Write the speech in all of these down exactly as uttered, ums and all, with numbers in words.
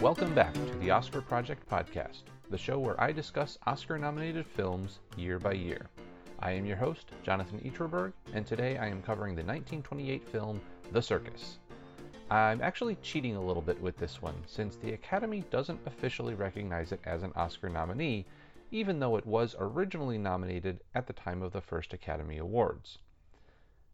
Welcome back to the Oscar Project Podcast, the show where I discuss Oscar-nominated films year by year. I am your host, Jonathan Etreberg, and today I am covering the nineteen twenty-eight film, The Circus. I'm actually cheating a little bit with this one, since the Academy doesn't officially recognize it as an Oscar nominee, even though it was originally nominated at the time of the first Academy Awards.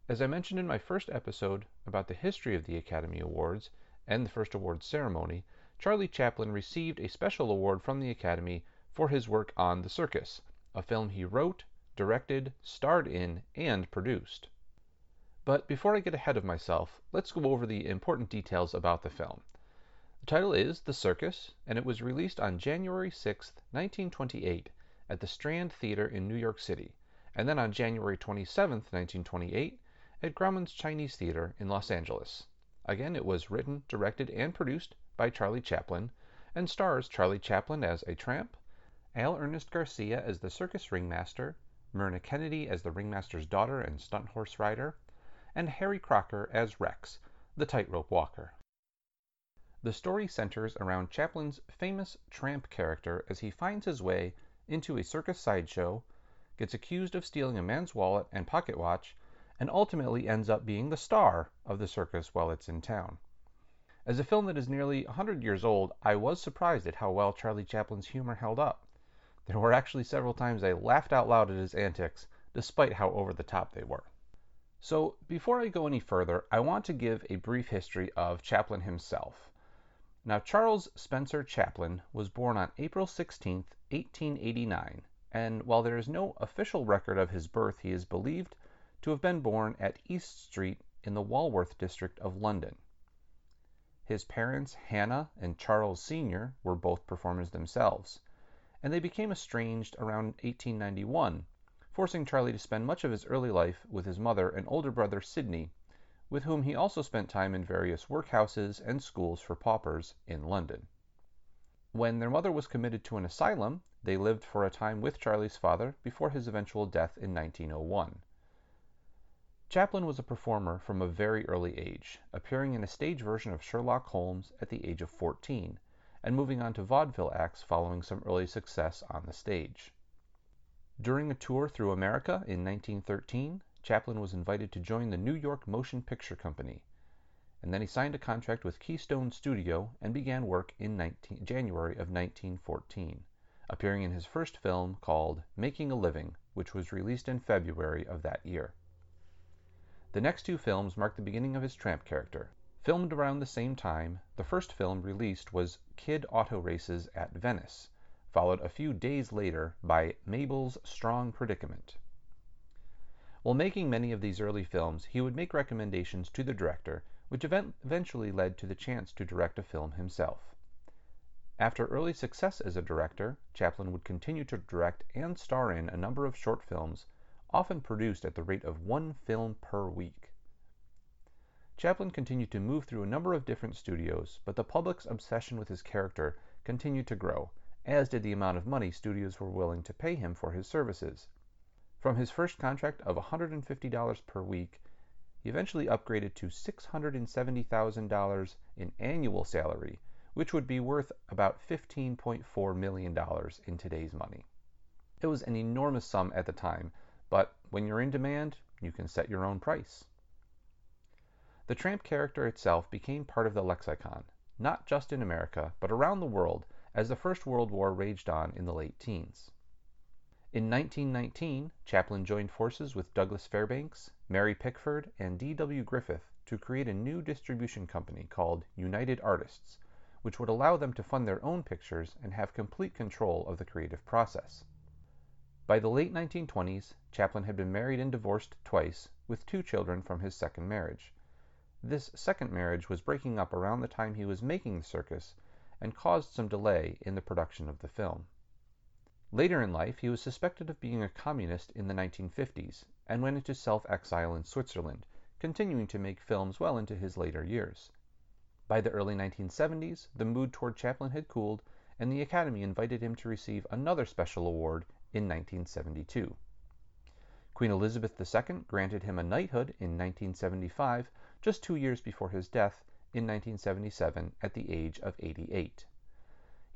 As I mentioned in my first episode about the history of the Academy Awards and the first awards ceremony, Charlie Chaplin received a special award from the Academy for his work on The Circus, a film he wrote, directed, starred in, and produced. But before I get ahead of myself, let's go over the important details about the film. The title is The Circus, and it was released on January sixth, nineteen twenty-eight, at the Strand Theater in New York City, and then on January twenty-seventh, nineteen twenty-eight, at Grauman's Chinese Theater in Los Angeles. Again, it was written, directed, and produced by Charlie Chaplin, and stars Charlie Chaplin as a tramp, Al Ernest Garcia as the circus ringmaster, Myrna Kennedy as the ringmaster's daughter and stunt horse rider, and Harry Crocker as Rex, the tightrope walker. The story centers around Chaplin's famous tramp character as he finds his way into a circus sideshow, gets accused of stealing a man's wallet and pocket watch, and ultimately ends up being the star of the circus while it's in town. As a film that is nearly one hundred years old, I was surprised at how well Charlie Chaplin's humor held up. There were actually several times I laughed out loud at his antics, despite how over the top they were. So, before I go any further, I want to give a brief history of Chaplin himself. Now, Charles Spencer Chaplin was born on April sixteenth, eighteen eighty-nine, and while there is no official record of his birth, he is believed to have been born at East Street in the Walworth district of London. His parents, Hannah and Charles Senior, were both performers themselves, and they became estranged around eighteen ninety-one, forcing Charlie to spend much of his early life with his mother and older brother Sidney, with whom he also spent time in various workhouses and schools for paupers in London. When their mother was committed to an asylum, they lived for a time with Charlie's father before his eventual death in nineteen oh one. Chaplin was a performer from a very early age, appearing in a stage version of Sherlock Holmes at the age of fourteen, and moving on to vaudeville acts following some early success on the stage. During a tour through America in nineteen thirteen, Chaplin was invited to join the New York Motion Picture Company, and then he signed a contract with Keystone Studio and began work in nineteen, January of nineteen fourteen, appearing in his first film called Making a Living, which was released in February of that year. The next two films marked the beginning of his tramp character. Filmed around the same time, the first film released was Kid Auto Races at Venice, followed a few days later by Mabel's Strong Predicament. While making many of these early films, he would make recommendations to the director, which event- eventually led to the chance to direct a film himself. After early success as a director, Chaplin would continue to direct and star in a number of short films, often produced at the rate of one film per week. Chaplin continued to move through a number of different studios, but the public's obsession with his character continued to grow, as did the amount of money studios were willing to pay him for his services. From his first contract of one hundred fifty dollars per week, he eventually upgraded to six hundred seventy thousand dollars in annual salary, which would be worth about fifteen point four million dollars in today's money. It was an enormous sum at the time, but when you're in demand, you can set your own price. The tramp character itself became part of the lexicon, not just in America, but around the world, as the First World War raged on in the late teens. In nineteen nineteen, Chaplin joined forces with Douglas Fairbanks, Mary Pickford, and D W Griffith to create a new distribution company called United Artists, which would allow them to fund their own pictures and have complete control of the creative process. By the late nineteen twenties, Chaplin had been married and divorced twice, with two children from his second marriage. This second marriage was breaking up around the time he was making The Circus, and caused some delay in the production of the film. Later in life, he was suspected of being a communist in the nineteen fifties, and went into self-exile in Switzerland, continuing to make films well into his later years. By the early nineteen seventies, the mood toward Chaplin had cooled, and the Academy invited him to receive another special award in nineteen seventy-two. Queen Elizabeth the Second granted him a knighthood in nineteen seventy-five, just two years before his death in nineteen seventy-seven at the age of eighty-eight.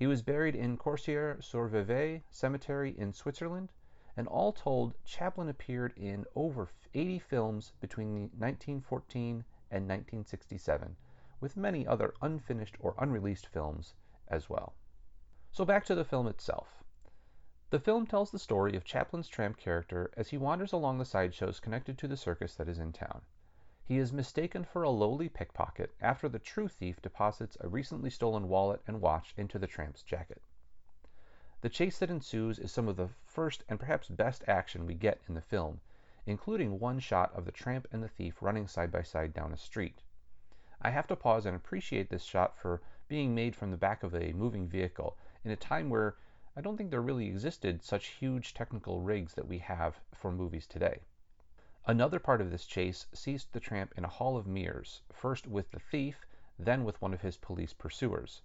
He was buried in Corsier-sur-Vevey Cemetery in Switzerland, and all told, Chaplin appeared in over eighty films between nineteen fourteen and nineteen sixty-seven, with many other unfinished or unreleased films as well. So back to the film itself. The film tells the story of Chaplin's tramp character as he wanders along the sideshows connected to the circus that is in town. He is mistaken for a lowly pickpocket after the true thief deposits a recently stolen wallet and watch into the tramp's jacket. The chase that ensues is some of the first and perhaps best action we get in the film, including one shot of the tramp and the thief running side by side down a street. I have to pause and appreciate this shot for being made from the back of a moving vehicle in a time where I don't think there really existed such huge technical rigs that we have for movies today. Another part of this chase sees the tramp in a hall of mirrors, first with the thief, then with one of his police pursuers.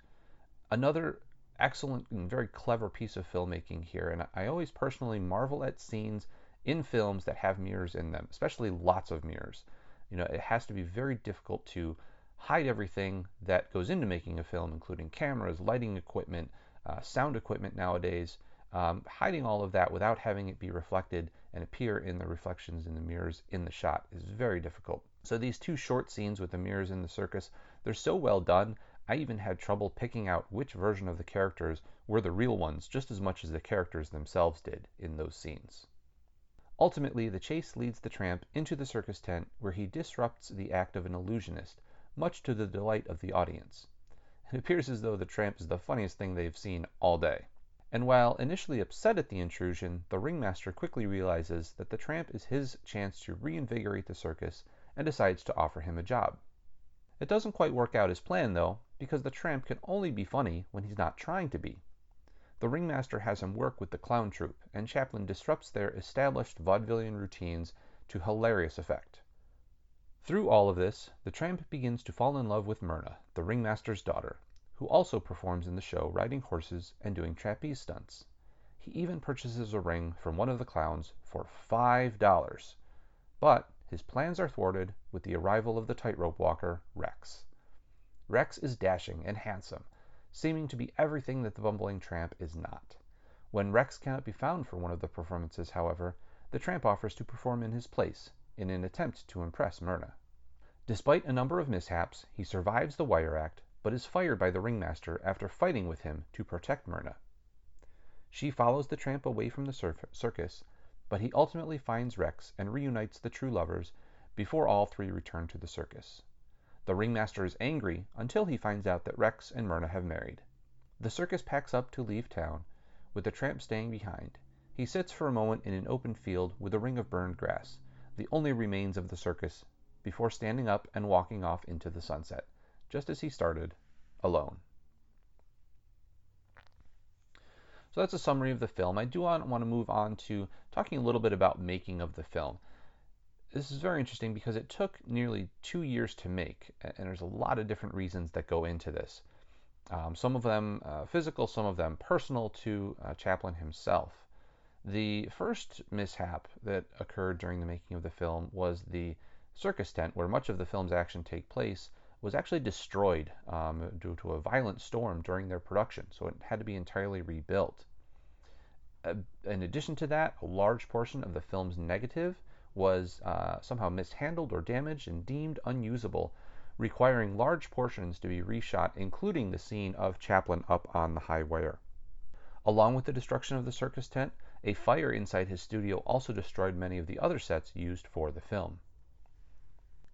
Another excellent and very clever piece of filmmaking here, and I always personally marvel at scenes in films that have mirrors in them, especially lots of mirrors. You know, it has to be very difficult to hide everything that goes into making a film, including cameras, lighting equipment, uh, sound equipment nowadays. Um, hiding all of that without having it be reflected and appear in the reflections in the mirrors in the shot is very difficult. So these two short scenes with the mirrors in the circus, they're so well done, I even had trouble picking out which version of the characters were the real ones just as much as the characters themselves did in those scenes. Ultimately, the chase leads the tramp into the circus tent where he disrupts the act of an illusionist, much to the delight of the audience. It appears as though the tramp is the funniest thing they've seen all day. And while initially upset at the intrusion, the ringmaster quickly realizes that the tramp is his chance to reinvigorate the circus and decides to offer him a job. It doesn't quite work out as planned, though, because the tramp can only be funny when he's not trying to be. The ringmaster has him work with the clown troupe, and Chaplin disrupts their established vaudevillian routines to hilarious effect. Through all of this, the tramp begins to fall in love with Myrna, the ringmaster's daughter, who also performs in the show riding horses and doing trapeze stunts. He even purchases a ring from one of the clowns for five dollars. But his plans are thwarted with the arrival of the tightrope walker, Rex. Rex is dashing and handsome, seeming to be everything that the bumbling tramp is not. When Rex cannot be found for one of the performances, however, the tramp offers to perform in his place in an attempt to impress Myrna. Despite a number of mishaps, he survives the wire act, but is fired by the ringmaster after fighting with him to protect Myrna. She follows the tramp away from the cir- circus, but he ultimately finds Rex and reunites the true lovers before all three return to the circus. The ringmaster is angry until he finds out that Rex and Myrna have married. The circus packs up to leave town, with the tramp staying behind. He sits for a moment in an open field with a ring of burned grass, the only remains of the circus, before standing up and walking off into the sunset, just as he started, alone. So that's a summary of the film. I do want, want to move on to talking a little bit about making of the film. This is very interesting because it took nearly two years to make, and there's a lot of different reasons that go into this. Um, some of them uh, physical, some of them personal to uh, Chaplin himself. The first mishap that occurred during the making of the film was the circus tent, where much of the film's action take place, was actually destroyed um, due to a violent storm during their production, so it had to be entirely rebuilt. Uh, in addition to that, a large portion of the film's negative was uh, somehow mishandled or damaged and deemed unusable, requiring large portions to be reshot, including the scene of Chaplin up on the high wire. Along with the destruction of the circus tent, a fire inside his studio also destroyed many of the other sets used for the film.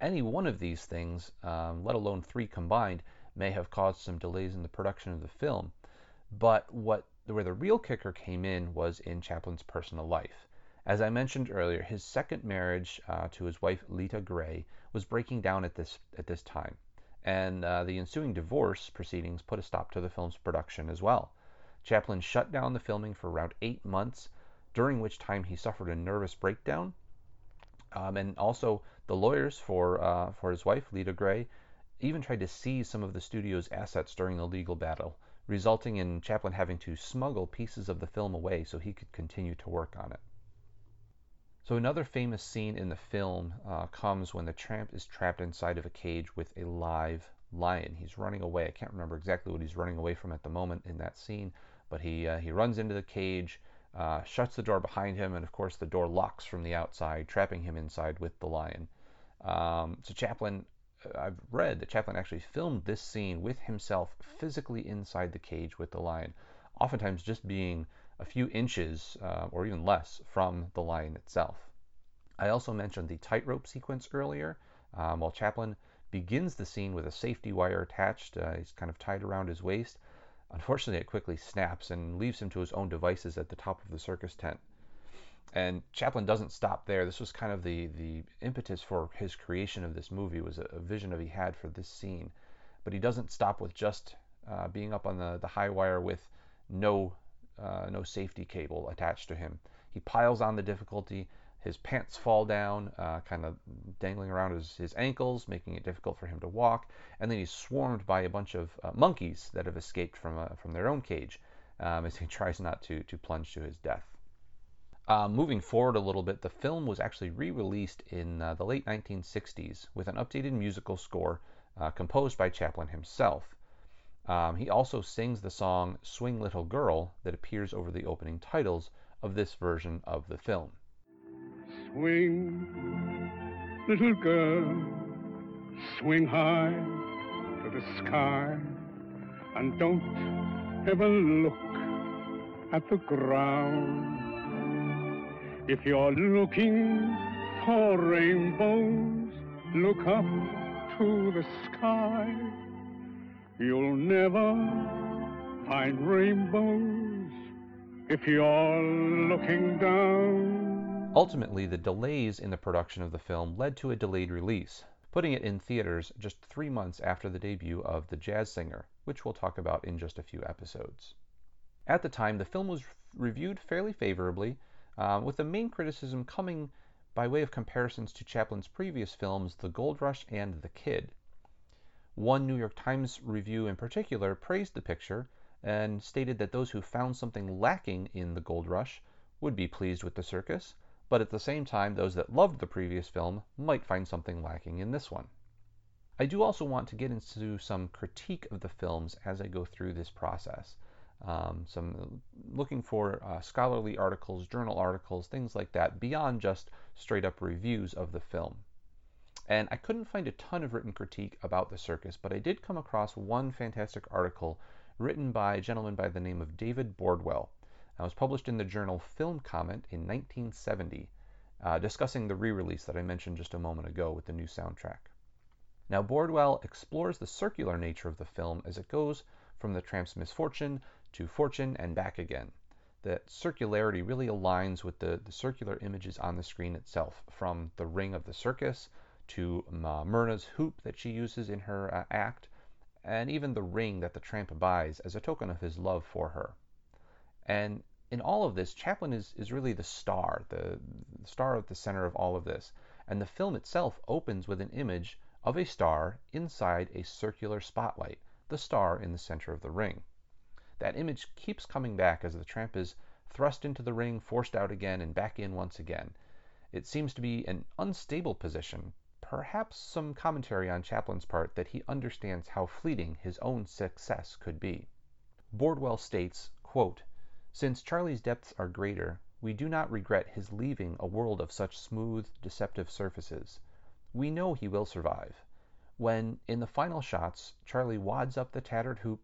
Any one of these things, um, let alone three combined, may have caused some delays in the production of the film. But what, where the real kicker came in was in Chaplin's personal life. As I mentioned earlier, his second marriage uh, to his wife, Lita Gray, was breaking down at this, at this time. And uh, the ensuing divorce proceedings put a stop to the film's production as well. Chaplin shut down the filming for around eight months, during which time he suffered a nervous breakdown. Um, and also, the lawyers for uh, for his wife, Lita Gray, even tried to seize some of the studio's assets during the legal battle, resulting in Chaplin having to smuggle pieces of the film away so he could continue to work on it. So another famous scene in the film uh, comes when the tramp is trapped inside of a cage with a live lion. He's running away. I can't remember exactly what he's running away from at the moment in that scene, but he uh, he runs into the cage, uh, shuts the door behind him, and of course the door locks from the outside, trapping him inside with the lion. Um, so Chaplin, I've read that Chaplin actually filmed this scene with himself physically inside the cage with the lion, oftentimes just being a few inches uh, or even less from the lion itself. I also mentioned the tightrope sequence earlier. Um, while Chaplin begins the scene with a safety wire attached, uh, he's kind of tied around his waist. Unfortunately, it quickly snaps and leaves him to his own devices at the top of the circus tent. And Chaplin doesn't stop there. This was kind of the, the impetus for his creation of this movie, was a, a vision that he had for this scene. But he doesn't stop with just uh, being up on the, the high wire with no uh, no safety cable attached to him. He piles on the difficulty. His pants fall down, uh, kind of dangling around his, his ankles, making it difficult for him to walk. And then he's swarmed by a bunch of uh, monkeys that have escaped from uh, from their own cage um, as he tries not to, to plunge to his death. Uh, moving forward a little bit, the film was actually re-released in uh, the late nineteen sixties with an updated musical score uh, composed by Chaplin himself. Um, he also sings the song Swing Little Girl that appears over the opening titles of this version of the film. Swing, little girl, swing high to the sky, and don't ever look at the ground. If you're looking for rainbows, look up to the sky. You'll never find rainbows if you're looking down. Ultimately, the delays in the production of the film led to a delayed release, putting it in theaters just three months after the debut of The Jazz Singer, which we'll talk about in just a few episodes. At the time, the film was reviewed fairly favorably, Um, with the main criticism coming by way of comparisons to Chaplin's previous films, The Gold Rush and The Kid. One New York Times review in particular praised the picture and stated that those who found something lacking in The Gold Rush would be pleased with The Circus, but at the same time, those that loved the previous film might find something lacking in this one. I do also want to get into some critique of the films as I go through this process. Um, some looking for uh, scholarly articles, journal articles, things like that, beyond just straight-up reviews of the film. And I couldn't find a ton of written critique about The Circus, but I did come across one fantastic article written by a gentleman by the name of David Bordwell. It was published in the journal Film Comment in nineteen seventy, uh, discussing the re-release that I mentioned just a moment ago with the new soundtrack. Now, Bordwell explores the circular nature of the film as it goes from the tramp's misfortune to fortune and back again. That circularity really aligns with the, the circular images on the screen itself, from the ring of the circus to Ma Myrna's hoop that she uses in her uh, act, and even the ring that the tramp buys as a token of his love for her. And in all of this, Chaplin is, is really the star, the, the star at the center of all of this. And the film itself opens with an image of a star inside a circular spotlight, the star in the center of the ring. That image keeps coming back as the tramp is thrust into the ring, forced out again, and back in once again. It seems to be an unstable position, perhaps some commentary on Chaplin's part that he understands how fleeting his own success could be. Bordwell states, quote, "Since Charlie's depths are greater, we do not regret his leaving a world of such smooth, deceptive surfaces. We know he will survive. When, in the final shots, Charlie wads up the tattered hoop,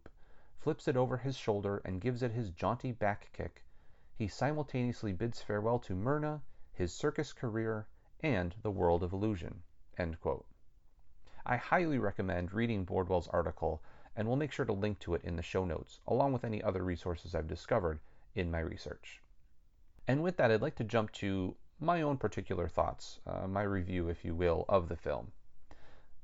flips it over his shoulder, and gives it his jaunty back kick, he simultaneously bids farewell to Myrna, his circus career, and the world of illusion." End quote. I highly recommend reading Bordwell's article, and we'll make sure to link to it in the show notes, along with any other resources I've discovered in my research. And with that, I'd like to jump to my own particular thoughts, uh, my review, if you will, of the film.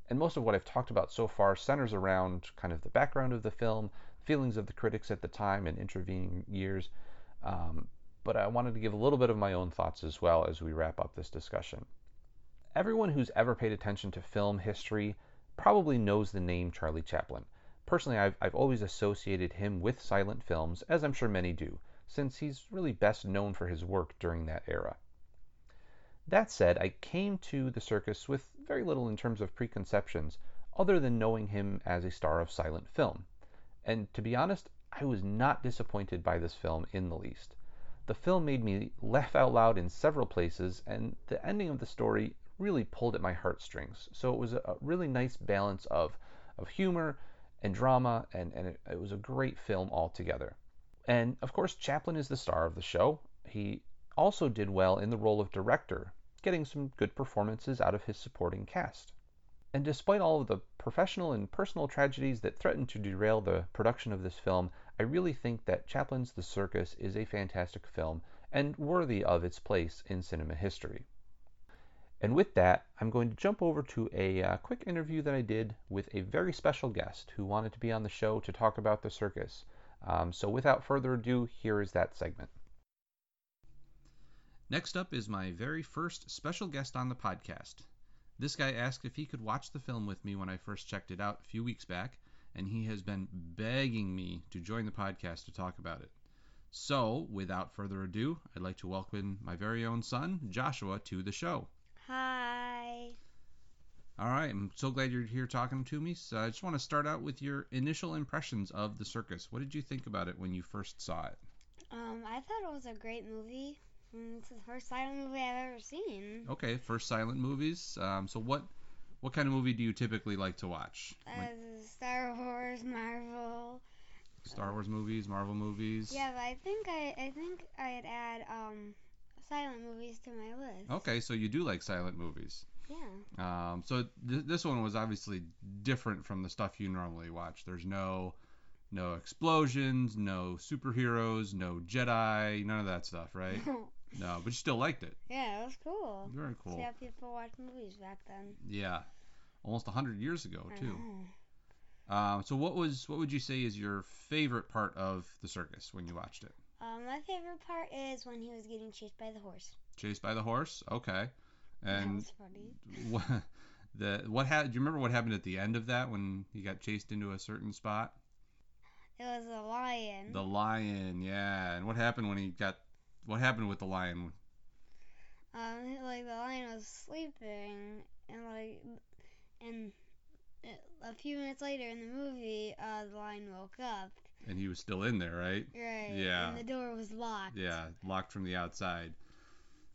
And most of what I've talked about so far centers around kind of the background of the film, feelings of the critics at the time and intervening years. Um, but I wanted to give a little bit of my own thoughts as well as we wrap up this discussion. Everyone who's ever paid attention to film history probably knows the name Charlie Chaplin. Personally, I've, I've always associated him with silent films, as I'm sure many do, since he's really best known for his work during that era. That said, I came to The Circus with very little in terms of preconceptions, other than knowing him as a star of silent film. And to be honest, I was not disappointed by this film in the least. The film made me laugh out loud in several places, and the ending of the story really pulled at my heartstrings. So it was a really nice balance of, of humor and drama, and, and it, it was a great film altogether. And of course, Chaplin is the star of the show. He also did well in the role of director, getting some good performances out of his supporting cast. And despite all of the professional and personal tragedies that threatened to derail the production of this film, I really think that Chaplin's The Circus is a fantastic film and worthy of its place in cinema history. And with that, I'm going to jump over to a uh, quick interview that I did with a very special guest who wanted to be on the show to talk about The Circus. Um, so without further ado, here is that segment. Next up is my very first special guest on the podcast. This guy asked if he could watch the film with me when I first checked it out a few weeks back, and he has been begging me to join the podcast to talk about it. So, without further ado, I'd like to welcome my very own son, Joshua, to the show. Hi. All right, I'm so glad you're here talking to me. So I just want to start out with your initial impressions of The Circus. What did you think about it when you first saw it? Um, I thought it was a great movie. It's the first silent movie I've ever seen. Okay, first silent movies. Um, so what what kind of movie do you typically like to watch? Uh, like Star Wars, Marvel. Star Wars movies, Marvel movies. Yeah, but I think I I think I'd add um silent movies to my list. Okay, so you do like silent movies. Yeah. Um, so th- this one was obviously different from the stuff you normally watch. There's no no explosions, no superheroes, no Jedi, none of that stuff, right? No, but you still liked it. Yeah, it was cool. Very cool. See how people watched movies back then. Yeah, almost one hundred years ago, too. Um, so what was what would you say is your favorite part of The Circus when you watched it? Um, my favorite part is when he was getting chased by the horse. Chased by the horse? Okay. And that was funny. What, the, what ha- do you remember what happened at the end of that when he got chased into a certain spot? It was the lion. The lion, yeah. And what happened when he got... What happened with the lion? Um, like the lion was sleeping, and like, and a few minutes later in the movie, uh, the lion woke up. And he was still in there, right? Right. Yeah. And the door was locked. Yeah, locked from the outside.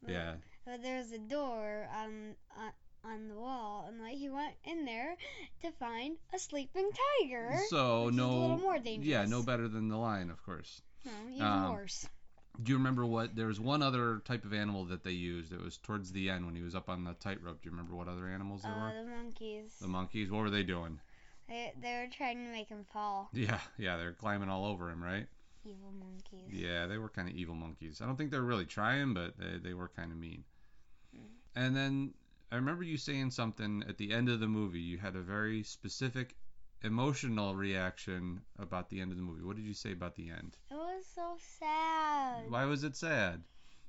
But, yeah. But there was a door on on on the wall, and like he went in there to find a sleeping tiger. So which no. Is a little more dangerous. Yeah, no better than the lion, of course. No, even um, worse. Do you remember what, there was one other type of animal that they used. It was towards the end when he was up on the tightrope. Do you remember what other animals there uh, were? The monkeys. The monkeys. What were they doing? They, they were trying to make him fall. Yeah, yeah, they were climbing all over him, right? Evil monkeys. Yeah, they were kind of evil monkeys. I don't think they were really trying, but they, they were kind of mean. Mm. And then I remember you saying something at the end of the movie. You had a very specific emotional reaction about the end of the movie. What did you say about the end? It was so sad. Why was it sad?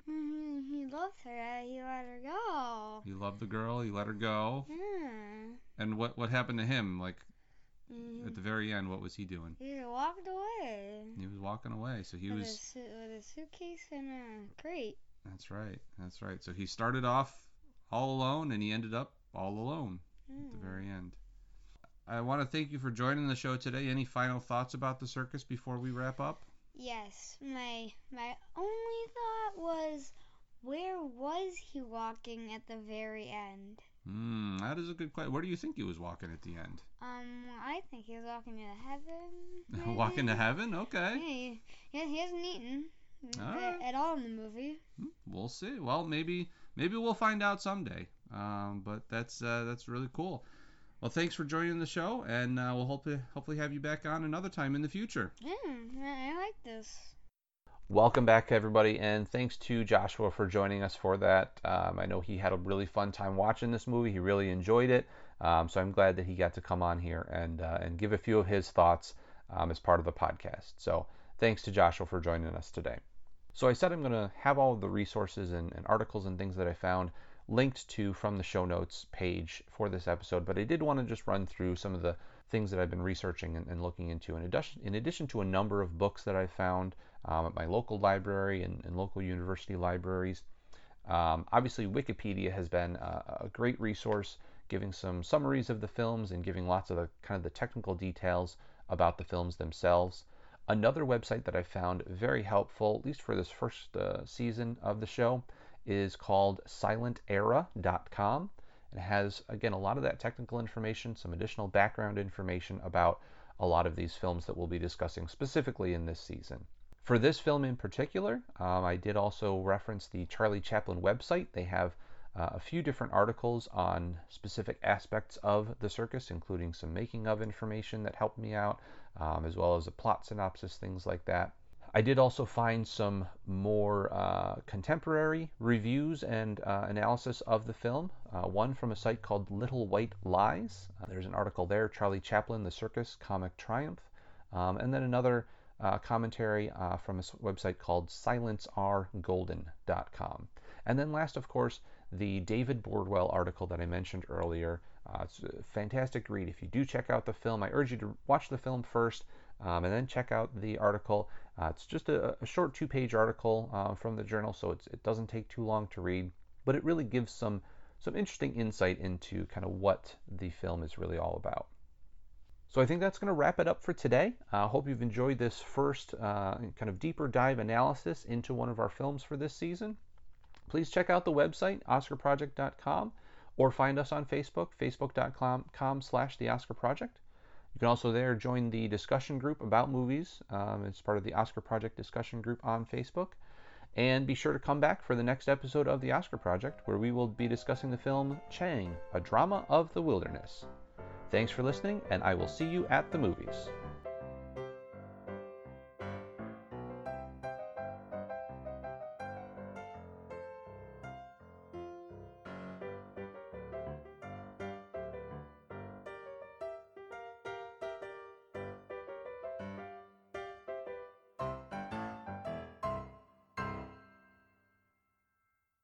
Mm-hmm. He loved her. He let her go. He loved the girl. He let her go. Yeah. And what what happened to him? Like mm-hmm. At the very end, what was he doing? He walked away. He was walking away. So he with was a su- with a suitcase and a crate. That's right. That's right. So he started off all alone, and he ended up all alone mm. at the very end. I want to thank you for joining the show today. Any final thoughts about The Circus before we wrap up? Yes. My my only thought was, where was he walking at the very end? Hmm, that is a good question. Where do you think he was walking at the end? Um, I think he was walking to heaven. Walking to heaven? Okay. Yeah, he, he hasn't eaten all right. at all in the movie. We'll see. Well, maybe maybe we'll find out someday. Um, but that's uh, that's really cool. Well, thanks for joining the show, and uh, we'll hope to hopefully have you back on another time in the future. Yeah, I like this. Welcome back, everybody, and thanks to Joshua for joining us for that. Um, I know he had a really fun time watching this movie. He really enjoyed it, um, so I'm glad that he got to come on here and uh, and give a few of his thoughts um, as part of the podcast. So thanks to Joshua for joining us today. So I said I'm going to have all of the resources and, and articles and things that I found linked to from the show notes page for this episode, but I did want to just run through some of the things that I've been researching and, and looking into. In addition, in addition to a number of books that I found um, at my local library and, and local university libraries, um, obviously Wikipedia has been a, a great resource, giving some summaries of the films and giving lots of the kind of the technical details about the films themselves. Another website that I found very helpful, at least for this first uh, season of the show, is called silent era dot com. It has, again, a lot of that technical information, some additional background information about a lot of these films that we'll be discussing specifically in this season. For this film in particular, um, I did also reference the Charlie Chaplin website. They have uh, a few different articles on specific aspects of The Circus, including some making of information that helped me out, um, as well as a plot synopsis, things like that. I did also find some more uh, contemporary reviews and uh, analysis of the film, uh, one from a site called Little White Lies. Uh, there's an article there, Charlie Chaplin, The Circus, Comic Triumph, um, and then another Uh, commentary uh, from a website called silence are golden dot com. And then last, of course, the David Bordwell article that I mentioned earlier. Uh, it's a fantastic read. If you do check out the film, I urge you to watch the film first um, and then check out the article. Uh, it's just a, a short two-page article uh, from the journal, so it's, it doesn't take too long to read, but it really gives some, some interesting insight into kind of what the film is really all about. So I think that's going to wrap it up for today. I uh, hope you've enjoyed this first uh, kind of deeper dive analysis into one of our films for this season. Please check out the website, oscar project dot com, or find us on Facebook, facebook dot com slash the oscar project. You can also there join the discussion group about movies. Um, it's part of the Oscar Project discussion group on Facebook. And be sure to come back for the next episode of the Oscar Project, where we will be discussing the film Chang, A Drama of the Wilderness. Thanks for listening, and I will see you at the movies.